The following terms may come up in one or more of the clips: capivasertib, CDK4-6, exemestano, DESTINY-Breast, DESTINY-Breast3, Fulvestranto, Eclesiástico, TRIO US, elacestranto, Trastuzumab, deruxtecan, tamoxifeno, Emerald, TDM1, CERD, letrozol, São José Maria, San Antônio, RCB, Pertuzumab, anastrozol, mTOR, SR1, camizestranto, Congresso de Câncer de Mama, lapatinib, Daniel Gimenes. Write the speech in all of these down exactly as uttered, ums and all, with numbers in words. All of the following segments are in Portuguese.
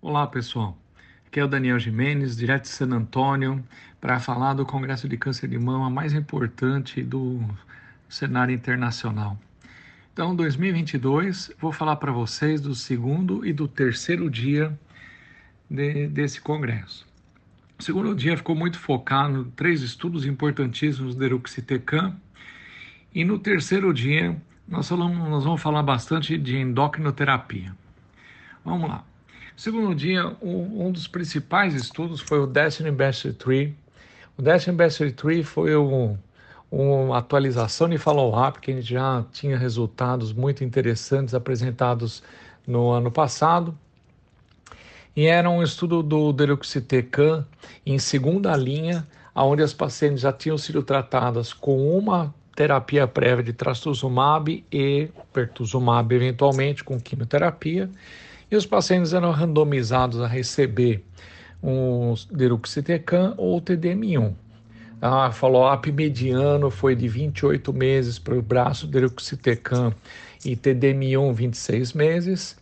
Olá pessoal, aqui é o Daniel Gimenes, direto de San Antônio, para falar do Congresso de Câncer de Mama mais importante do cenário internacional. Então, dois mil e vinte e dois, vou falar para vocês do segundo e do terceiro dia de, desse congresso. O segundo dia ficou muito focado em três estudos importantíssimos de deruxtecan, e no terceiro dia nós, falamos, nós vamos falar bastante de endocrinoterapia. Vamos lá. Segundo dia, um, um dos principais estudos foi o DESTINY-Breast três. O DESTINY-Breast três foi um, uma atualização de follow-up, que a gente já tinha resultados muito interessantes apresentados no ano passado. E era um estudo do deruxtecan em segunda linha, onde as pacientes já tinham sido tratadas com uma terapia prévia de Trastuzumab e Pertuzumab, eventualmente com quimioterapia. E os pacientes eram randomizados a receber um deruxtecan ou T D M um. A follow-up mediano foi de vinte e oito meses para o braço deruxtecan e T D M um vinte e seis meses.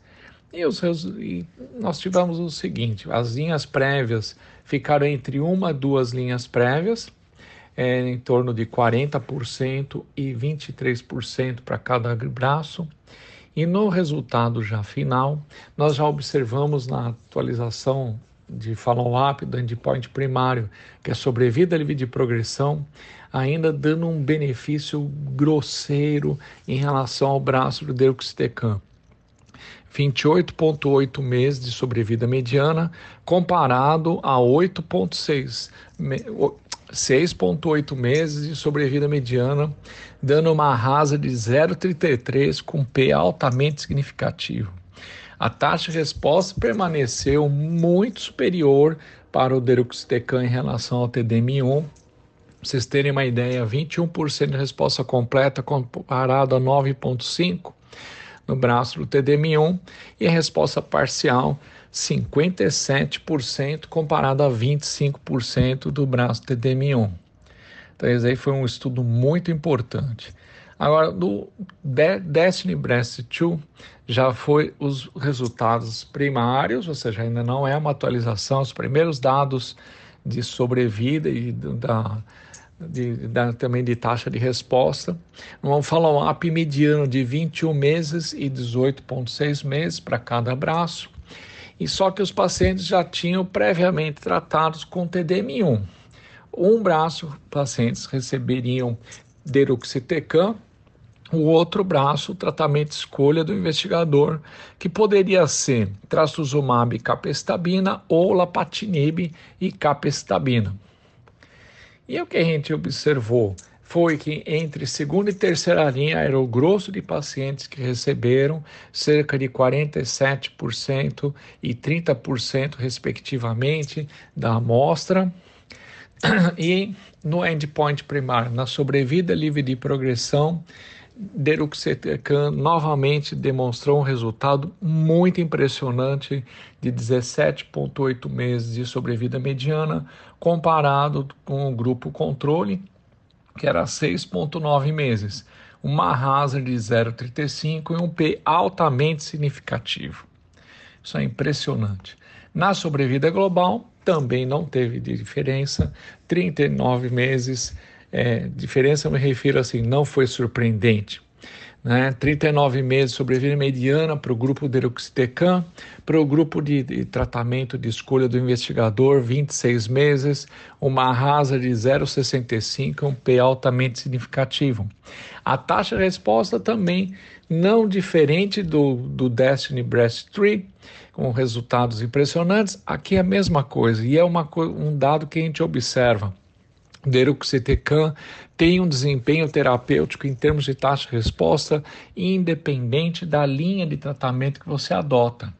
E, os, e nós tivemos o seguinte, as linhas prévias ficaram entre uma e duas linhas prévias, é, em torno de quarenta por cento e vinte e três por cento para cada braço. E no resultado já final, nós já observamos na atualização de follow-up do endpoint primário, que é sobrevida livre de progressão, ainda dando um benefício grosseiro em relação ao braço do deruxtecan. vinte e oito vírgula oito meses de sobrevida mediana, comparado a oito vírgula seis meses de sobrevida mediana, dando uma rasa de zero vírgula trinta e três com P altamente significativo. A taxa de resposta permaneceu muito superior para o deruxtecan em relação ao T D M um. Pra vocês terem uma ideia, vinte e um por cento de resposta completa comparado a nove vírgula cinco por cento no braço do T D M um, e a resposta parcial cinquenta e sete por cento comparado a vinte e cinco por cento do braço T D M um. Então esse aí foi um estudo muito importante. Agora, do DESTINY-Breast dois já foi os resultados primários, ou seja, ainda não é uma atualização, os primeiros dados de sobrevida e da... De, da, também de taxa de resposta, um follow-up mediano de vinte e um meses e dezoito vírgula seis meses para cada braço, e só que os pacientes já tinham previamente tratados com T D M um. Um braço, pacientes receberiam deruxtecan, o outro braço, o tratamento de escolha do investigador, que poderia ser trastuzumab e capestabina ou lapatinib e capestabina. E o que a gente observou foi que entre segunda e terceira linha era o grosso de pacientes que receberam, cerca de quarenta e sete por cento e trinta por cento respectivamente da amostra. E no endpoint primário, na sobrevida livre de progressão, deruxtecan novamente demonstrou um resultado muito impressionante de dezessete vírgula oito meses de sobrevida mediana, comparado com o grupo controle, que era seis vírgula nove meses, uma hazard de zero vírgula trinta e cinco e um P altamente significativo. Isso é impressionante. Na sobrevida global, também não teve diferença, trinta e nove meses. É, diferença, eu me refiro assim, não foi surpreendente, né? trinta e nove meses de sobrevida mediana para o grupo deruxtecan, para o grupo de, de tratamento de escolha do investigador, vinte e seis meses, uma hazard de zero vírgula sessenta e cinco, um P altamente significativo. A taxa de resposta também não diferente do, do DESTINY-Breast três, com resultados impressionantes. Aqui é a mesma coisa, e é uma, um dado que a gente observa. O deruxtecan tem um desempenho terapêutico em termos de taxa de resposta independente da linha de tratamento que você adota.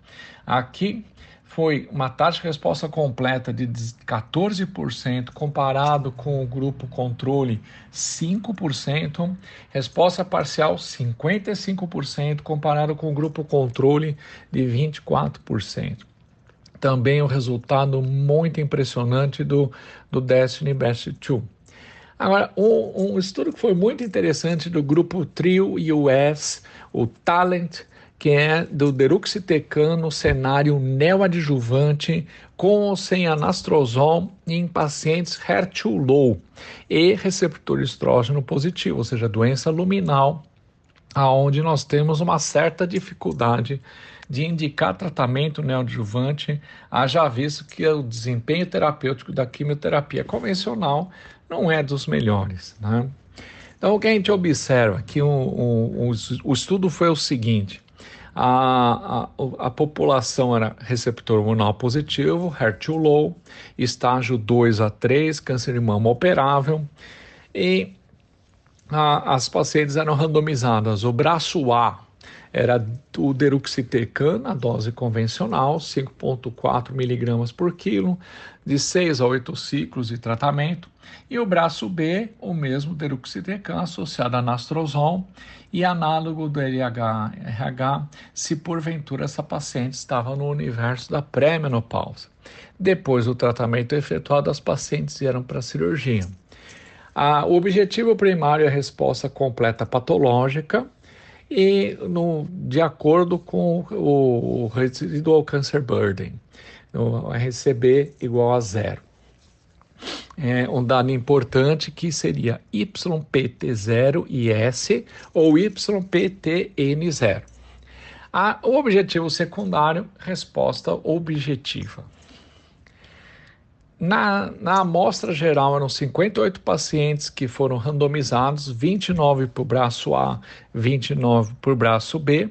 Aqui foi uma taxa de resposta completa de quatorze por cento, comparado com o grupo controle cinco por cento, resposta parcial cinquenta e cinco por cento, comparado com o grupo controle de vinte e quatro por cento. Também um resultado muito impressionante do, do DESTINY-Breast dois. Agora, um, um estudo que foi muito interessante do grupo TRIO U S, o TALENT, que é do deruxtecan no cenário neoadjuvante com ou sem anastrozol em pacientes H E R dois low e receptor estrógeno positivo, ou seja, doença luminal, aonde nós temos uma certa dificuldade de indicar tratamento neoadjuvante, haja visto que o desempenho terapêutico da quimioterapia convencional não é dos melhores, né? Então, o que a gente observa que o, o, o estudo foi o seguinte: a, a, a população era receptor hormonal positivo, H E R dois low, estágio dois a três, câncer de mama operável, e a, as pacientes eram randomizadas. O braço A era o deruxtecan, a dose convencional, cinco vírgula quatro miligramas por quilo, de seis a oito ciclos de tratamento. E o braço B, o mesmo deruxtecan associado a anastrozol e análogo do L H R H, se porventura essa paciente estava no universo da pré-menopausa. Depois do tratamento efetuado, as pacientes vieram para a cirurgia. Ah, o objetivo primário é a resposta completa patológica, e no, de acordo com o, o residual cancer burden, o R C B igual a zero. É um dado importante que seria Y P T zero I S ou Y P T N zero. Ah, o objetivo secundário, resposta objetiva. Na, na amostra geral eram cinquenta e oito pacientes que foram randomizados, vinte e nove para o braço A, vinte e nove para o braço B,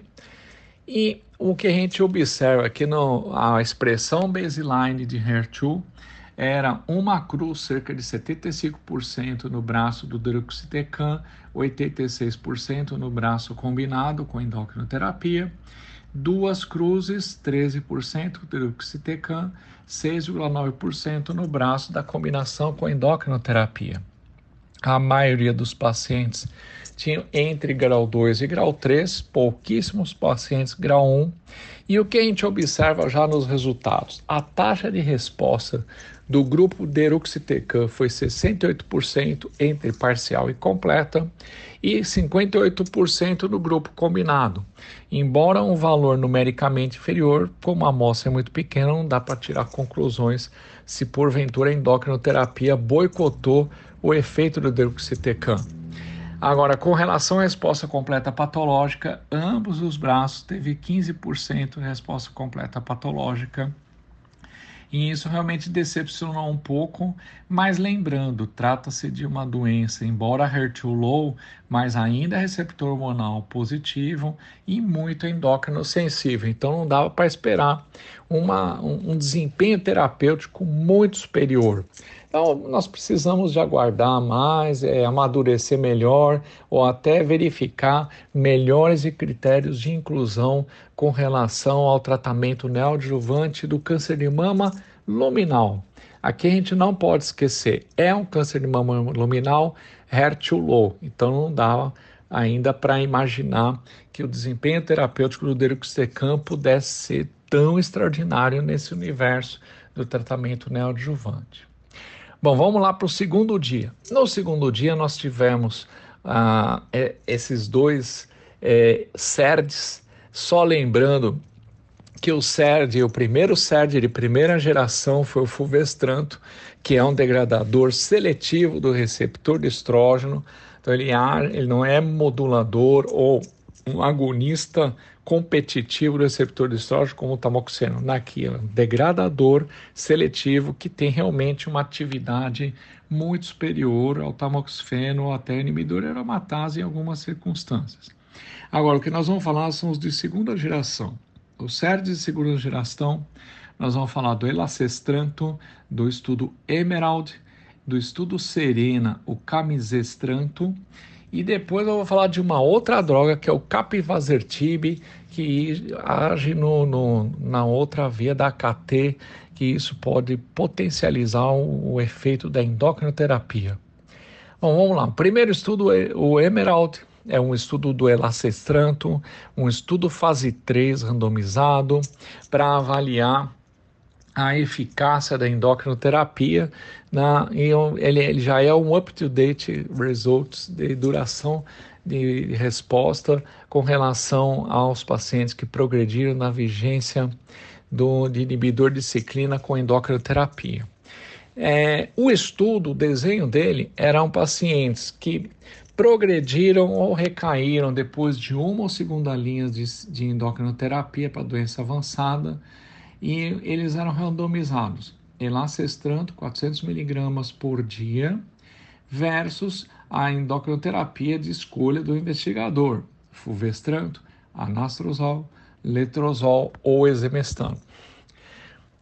e o que a gente observa aqui, no, a expressão baseline de H E R dois era uma cruz, cerca de setenta e cinco por cento no braço do deruxtecan, oitenta e seis por cento no braço combinado com endocrinoterapia, duas cruzes, treze por cento do deruxtecan, seis vírgula nove por cento no braço da combinação com endocrinoterapia. A maioria dos pacientes tinham entre grau dois e grau três, pouquíssimos pacientes grau um. E o que a gente observa já nos resultados? A taxa de resposta do grupo deruxtecan foi sessenta e oito por cento entre parcial e completa e cinquenta e oito por cento no grupo combinado. Embora um valor numericamente inferior, como a amostra é muito pequena, não dá para tirar conclusões se porventura a endocrinoterapia boicotou o efeito do deruxtecan. Agora, com relação à resposta completa patológica, ambos os braços teve quinze por cento de resposta completa patológica. E isso realmente decepcionou um pouco, mas lembrando, trata-se de uma doença, embora H E R dois low, mas ainda receptor hormonal positivo e muito endócrino sensível. Então não dava para esperar uma, um, um desempenho terapêutico muito superior. Então nós precisamos de aguardar mais, é, amadurecer melhor ou até verificar melhores e critérios de inclusão com relação ao tratamento neoadjuvante do câncer de mama luminal. Aqui a gente não pode esquecer, é um câncer de mama luminal H E R dois low, então não dá ainda para imaginar que o desempenho terapêutico do deruxtecan pudesse ser tão extraordinário nesse universo do tratamento neoadjuvante. Bom, vamos lá para o segundo dia. No segundo dia nós tivemos ah, esses dois eh, C E R Ds, só lembrando que o C E R D, o primeiro C E R D de primeira geração foi o Fulvestranto, que é um degradador seletivo do receptor de estrógeno. Então ele, ele não é modulador ou um agonista competitivo do receptor de estrógeno como o tamoxifeno. Aqui é um degradador seletivo que tem realmente uma atividade muito superior ao tamoxifeno ou até inibidor de aromatase em algumas circunstâncias. Agora, o que nós vamos falar são os de segunda geração. O C E R D de segunda geração, nós vamos falar do elacestranto, do estudo Emerald, do estudo Serena, o camizestranto, e depois eu vou falar de uma outra droga que é o capivasertib, que age no, no, na outra via da A K T, que isso pode potencializar o, o efeito da endocrinoterapia. Bom, vamos lá. Primeiro estudo, o Emerald. É um estudo do elacestranto, um estudo fase três randomizado para avaliar a eficácia da endocrinoterapia, na, ele, ele já é um up-to-date results de duração de resposta com relação aos pacientes que progrediram na vigência do, de inibidor de ciclina com endocrinoterapia. É, o estudo, o desenho dele, eram pacientes que progrediram ou recaíram depois de uma ou segunda linha de, de endocrinoterapia para doença avançada, e eles eram randomizados, elacestranto quatrocentos miligramas por dia versus a endocrinoterapia de escolha do investigador, fulvestranto, anastrozol, letrozol ou exemestano.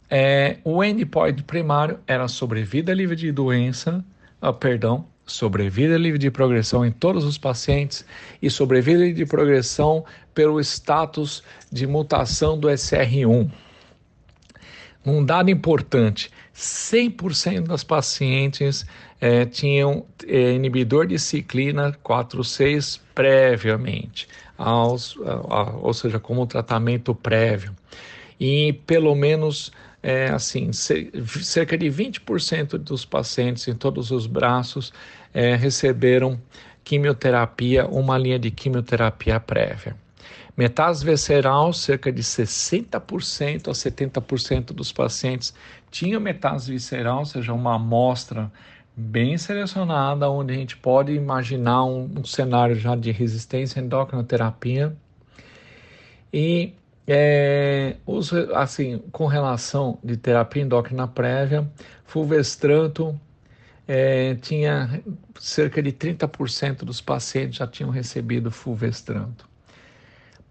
É, o endpoint primário era sobrevida livre de doença, ah, perdão, sobrevida livre de progressão em todos os pacientes e sobrevida livre de progressão pelo status de mutação do S R um. Um dado importante, cem por cento das pacientes eh, tinham eh, inibidor de ciclina quatro seis previamente, aos, a, a, ou seja, como tratamento prévio. E pelo menos, eh, assim, se, cerca de vinte por cento dos pacientes em todos os braços eh, receberam quimioterapia, uma linha de quimioterapia prévia. Metástase visceral, cerca de sessenta por cento a setenta por cento dos pacientes tinham metástase visceral, ou seja, uma amostra bem selecionada, onde a gente pode imaginar um, um cenário já de resistência à endocrinoterapia. E, é, os, assim, com relação de terapia endócrina prévia, fulvestranto, é, tinha cerca de trinta por cento dos pacientes já tinham recebido fulvestranto.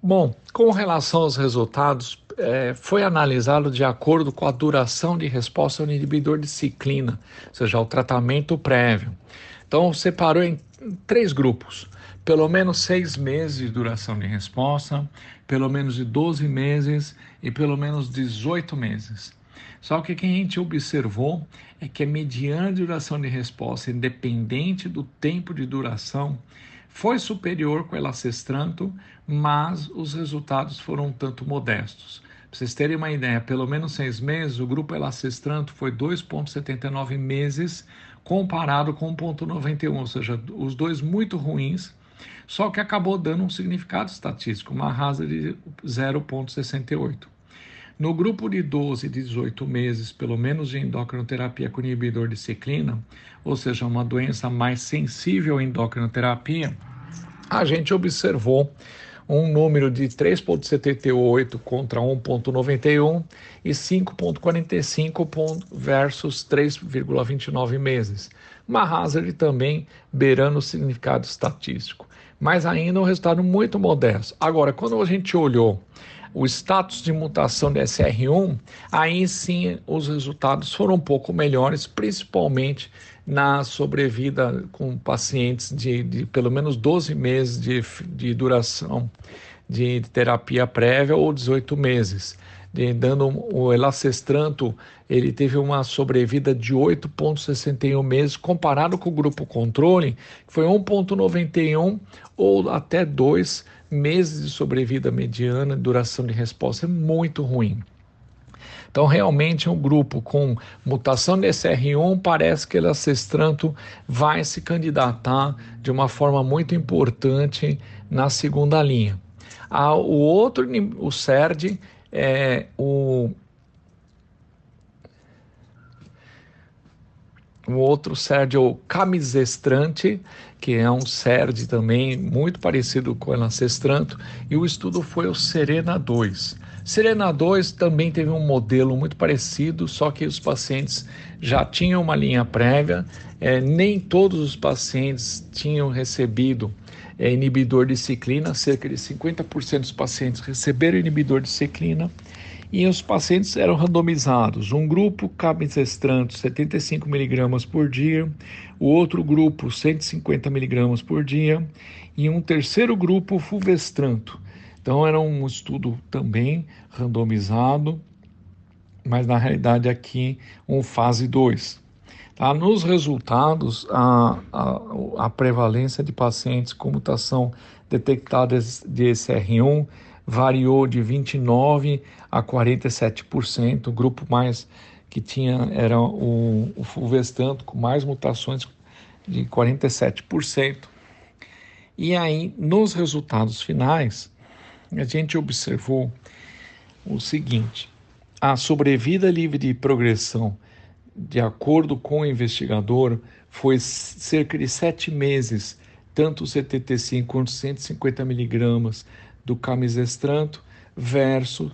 Bom, com relação aos resultados, é, foi analisado de acordo com a duração de resposta ao inibidor de ciclina, ou seja, o tratamento prévio. Então, separou em três grupos, pelo menos seis meses de duração de resposta, pelo menos de doze meses e pelo menos dezoito meses. Só que o que a gente observou é que a mediana de duração de resposta, independente do tempo de duração, foi superior com elacestranto, mas os resultados foram um tanto modestos. Para vocês terem uma ideia, pelo menos seis meses, o grupo elacestranto foi dois vírgula setenta e nove meses, comparado com um vírgula noventa e um, ou seja, os dois muito ruins, só que acabou dando um significado estatístico, uma hazard de zero vírgula sessenta e oito. No grupo de doze e dezoito meses, pelo menos de endocrinoterapia com inibidor de ciclina, ou seja, uma doença mais sensível à endocrinoterapia, a gente observou um número de três vírgula setenta e oito contra um vírgula noventa e um e cinco vírgula quarenta e cinco versus três vírgula vinte e nove meses. Uma hazard também beirando o significado estatístico, mas ainda um resultado muito modesto. Agora, quando a gente olhou o status de mutação de S R um, aí sim os resultados foram um pouco melhores, principalmente na sobrevida com pacientes de, de pelo menos doze meses de, de duração de terapia prévia ou dezoito meses. De, dando o elacestranto, ele teve uma sobrevida de oito vírgula sessenta e um meses, comparado com o grupo controle, que foi um vírgula noventa e um ou até dois meses de sobrevida mediana, duração de resposta é muito ruim. Então, realmente, um grupo com mutação de S R um, parece que elacestranto vai se candidatar de uma forma muito importante na segunda linha. Ah, o outro, o C E R D, É, o, o outro C E R D é o camizestrante, que é um C E R D também muito parecido com o elacestranto, e o estudo foi o Serena dois. Serena dois também teve um modelo muito parecido, só que os pacientes já tinham uma linha prévia, é, nem todos os pacientes tinham recebido É inibidor de ciclina, cerca de cinquenta por cento dos pacientes receberam inibidor de ciclina, e os pacientes eram randomizados. Um grupo, camizestranto, setenta e cinco miligramas por dia, o outro grupo, cento e cinquenta miligramas por dia, e um terceiro grupo, fulvestranto. Então era um estudo também randomizado, mas na realidade aqui um fase dois. Tá? Nos resultados, a, a, a prevalência de pacientes com mutação detectada de S R um variou de vinte e nove por cento a quarenta e sete por cento. O grupo mais que tinha era o, o Fulvestranto, com mais mutações de quarenta e sete por cento. E aí, nos resultados finais, a gente observou o seguinte: a sobrevida livre de progressão, de acordo com o investigador, foi cerca de sete meses, tanto setenta e cinco quanto cento e cinquenta miligramas do camizestranto versus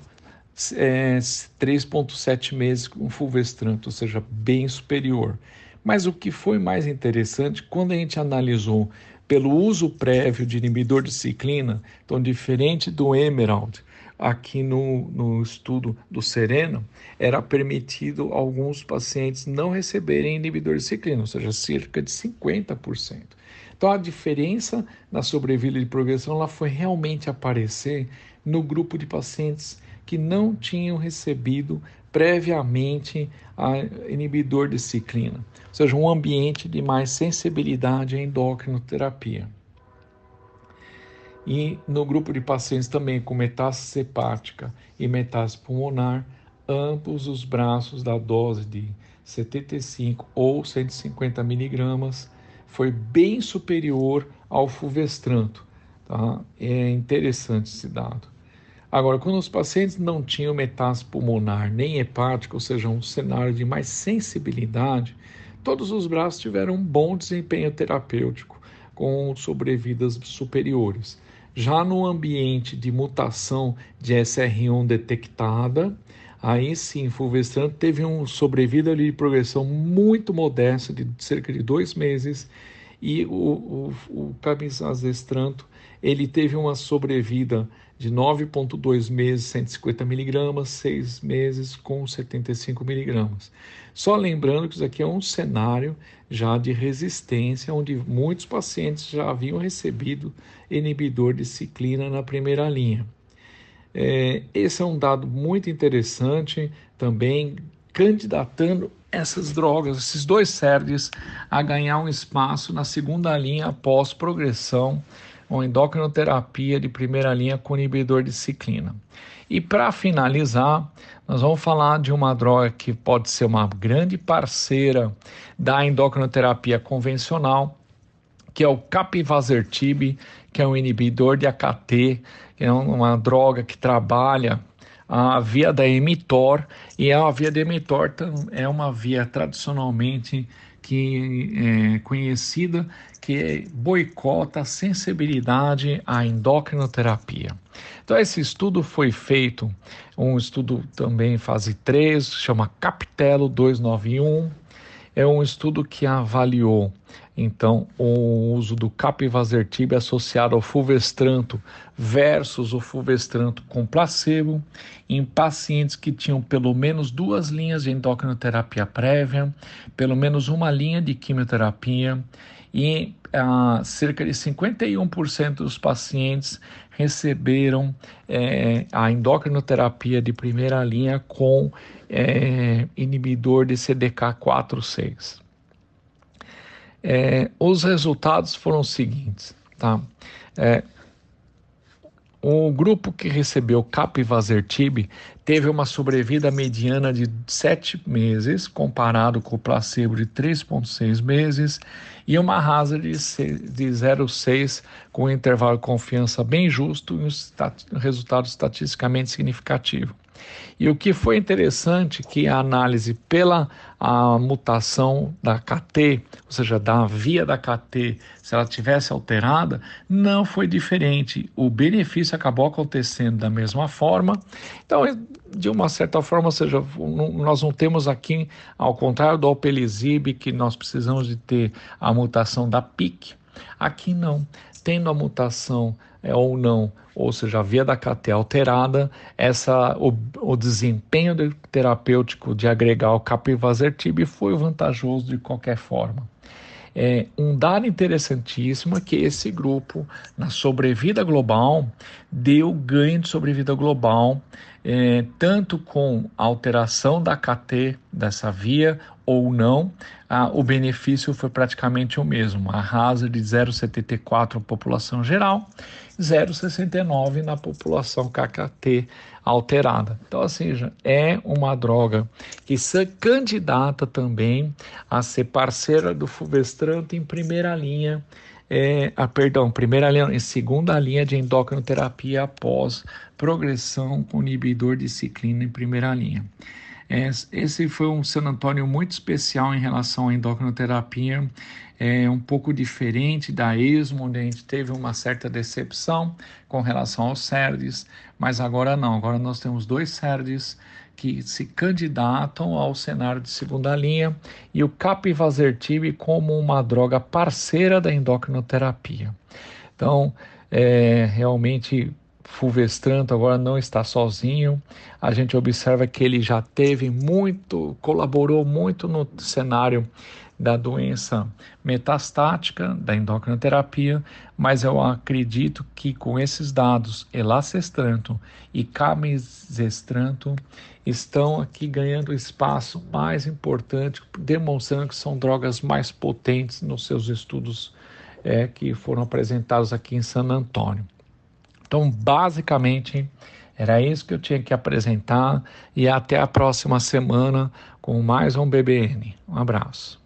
é, três vírgula sete meses com fulvestranto, ou seja, bem superior. Mas o que foi mais interessante, quando a gente analisou pelo uso prévio de inibidor de ciclina, então diferente do Emerald, aqui no, no estudo do Serena, era permitido alguns pacientes não receberem inibidor de ciclina, ou seja, cerca de cinquenta por cento. Então a diferença na sobrevida de progressão ela foi realmente aparecer no grupo de pacientes que não tinham recebido previamente a inibidor de ciclina, ou seja, um ambiente de mais sensibilidade à endocrinoterapia. E no grupo de pacientes também com metástase hepática e metástase pulmonar, ambos os braços da dose de setenta e cinco ou cento e cinquenta miligramas foi bem superior ao fulvestranto. Tá? É interessante esse dado. Agora, quando os pacientes não tinham metástase pulmonar nem hepática, ou seja, um cenário de mais sensibilidade, todos os braços tiveram um bom desempenho terapêutico, com sobrevidas superiores. Já no ambiente de mutação de S R um detectada, aí sim, fulvestranto teve uma sobrevida de progressão muito modesta, de cerca de dois meses, e o, o, o camizestranto, ele teve uma sobrevida de nove vírgula dois meses, cento e cinquenta miligramas, seis meses com setenta e cinco miligramas. Só lembrando que isso aqui é um cenário já de resistência, onde muitos pacientes já haviam recebido inibidor de ciclina na primeira linha. É, esse é um dado muito interessante também, candidatando essas drogas, esses dois C E R Ds, a ganhar um espaço na segunda linha após progressão, ou endocrinoterapia de primeira linha com inibidor de ciclina. E para finalizar, nós vamos falar de uma droga que pode ser uma grande parceira da endocrinoterapia convencional, que é o capivasertib, que é um inibidor de A K T, que é uma droga que trabalha a via da mTOR, e a via da mTOR é uma via tradicionalmente que é conhecida, que boicota a sensibilidade à endocrinoterapia. Então esse estudo foi feito, um estudo também fase três, chama Capitello duzentos e noventa e um, é um estudo que avaliou então o uso do capivasertib associado ao fulvestranto versus o fulvestranto com placebo em pacientes que tinham pelo menos duas linhas de endocrinoterapia prévia, pelo menos uma linha de quimioterapia, e ah, cerca de cinquenta e um por cento dos pacientes receberam eh, a endocrinoterapia de primeira linha com eh, inibidor de C D K quatro seis. É, os resultados foram os seguintes, tá? É, o grupo que recebeu capivasertib teve uma sobrevida mediana de sete meses, comparado com o placebo de três vírgula seis meses, e uma hazard de zero vírgula seis, com um intervalo de confiança bem justo e um resultado estatisticamente significativo. E o que foi interessante que a análise pela a mutação da K T, ou seja, da via da K T, se ela tivesse alterada, não foi diferente. O benefício acabou acontecendo da mesma forma. Então, de uma certa forma, ou seja, não, nós não temos aqui, ao contrário do alpelisib, que nós precisamos de ter a mutação da P I C, aqui não. Tendo a mutação é, ou não, ou seja, a via da K T alterada, essa, o, o desempenho de, terapêutico de agregar o capivasertib foi vantajoso de qualquer forma. É, um dado interessantíssimo é que esse grupo, na sobrevida global, deu ganho de sobrevida global, é, tanto com alteração da K T dessa via, ou não, ah, o benefício foi praticamente o mesmo. A hazard de zero vírgula setenta e quatro na população geral, zero vírgula sessenta e nove na população K K T alterada. Então, assim, é uma droga que se candidata também a ser parceira do fulvestranto em primeira linha, é, ah, perdão, primeira linha, em segunda linha de endocrinoterapia após progressão com inibidor de ciclina em primeira linha. Esse foi um San Antônio muito especial em relação à endocrinoterapia, é um pouco diferente da ESMO, onde a gente teve uma certa decepção com relação aos CERDs, mas agora não, agora nós temos dois CERDs que se candidatam ao cenário de segunda linha e o capivasertib como uma droga parceira da endocrinoterapia. Então, é, realmente... Fulvestranto agora não está sozinho, a gente observa que ele já teve muito, colaborou muito no cenário da doença metastática, da endocrinoterapia, mas eu acredito que com esses dados, elacestranto e camizestranto estão aqui ganhando espaço mais importante, demonstrando que são drogas mais potentes nos seus estudos é, que foram apresentados aqui em San Antônio. Então, basicamente, era isso que eu tinha que apresentar e até a próxima semana com mais um B B N. Um abraço.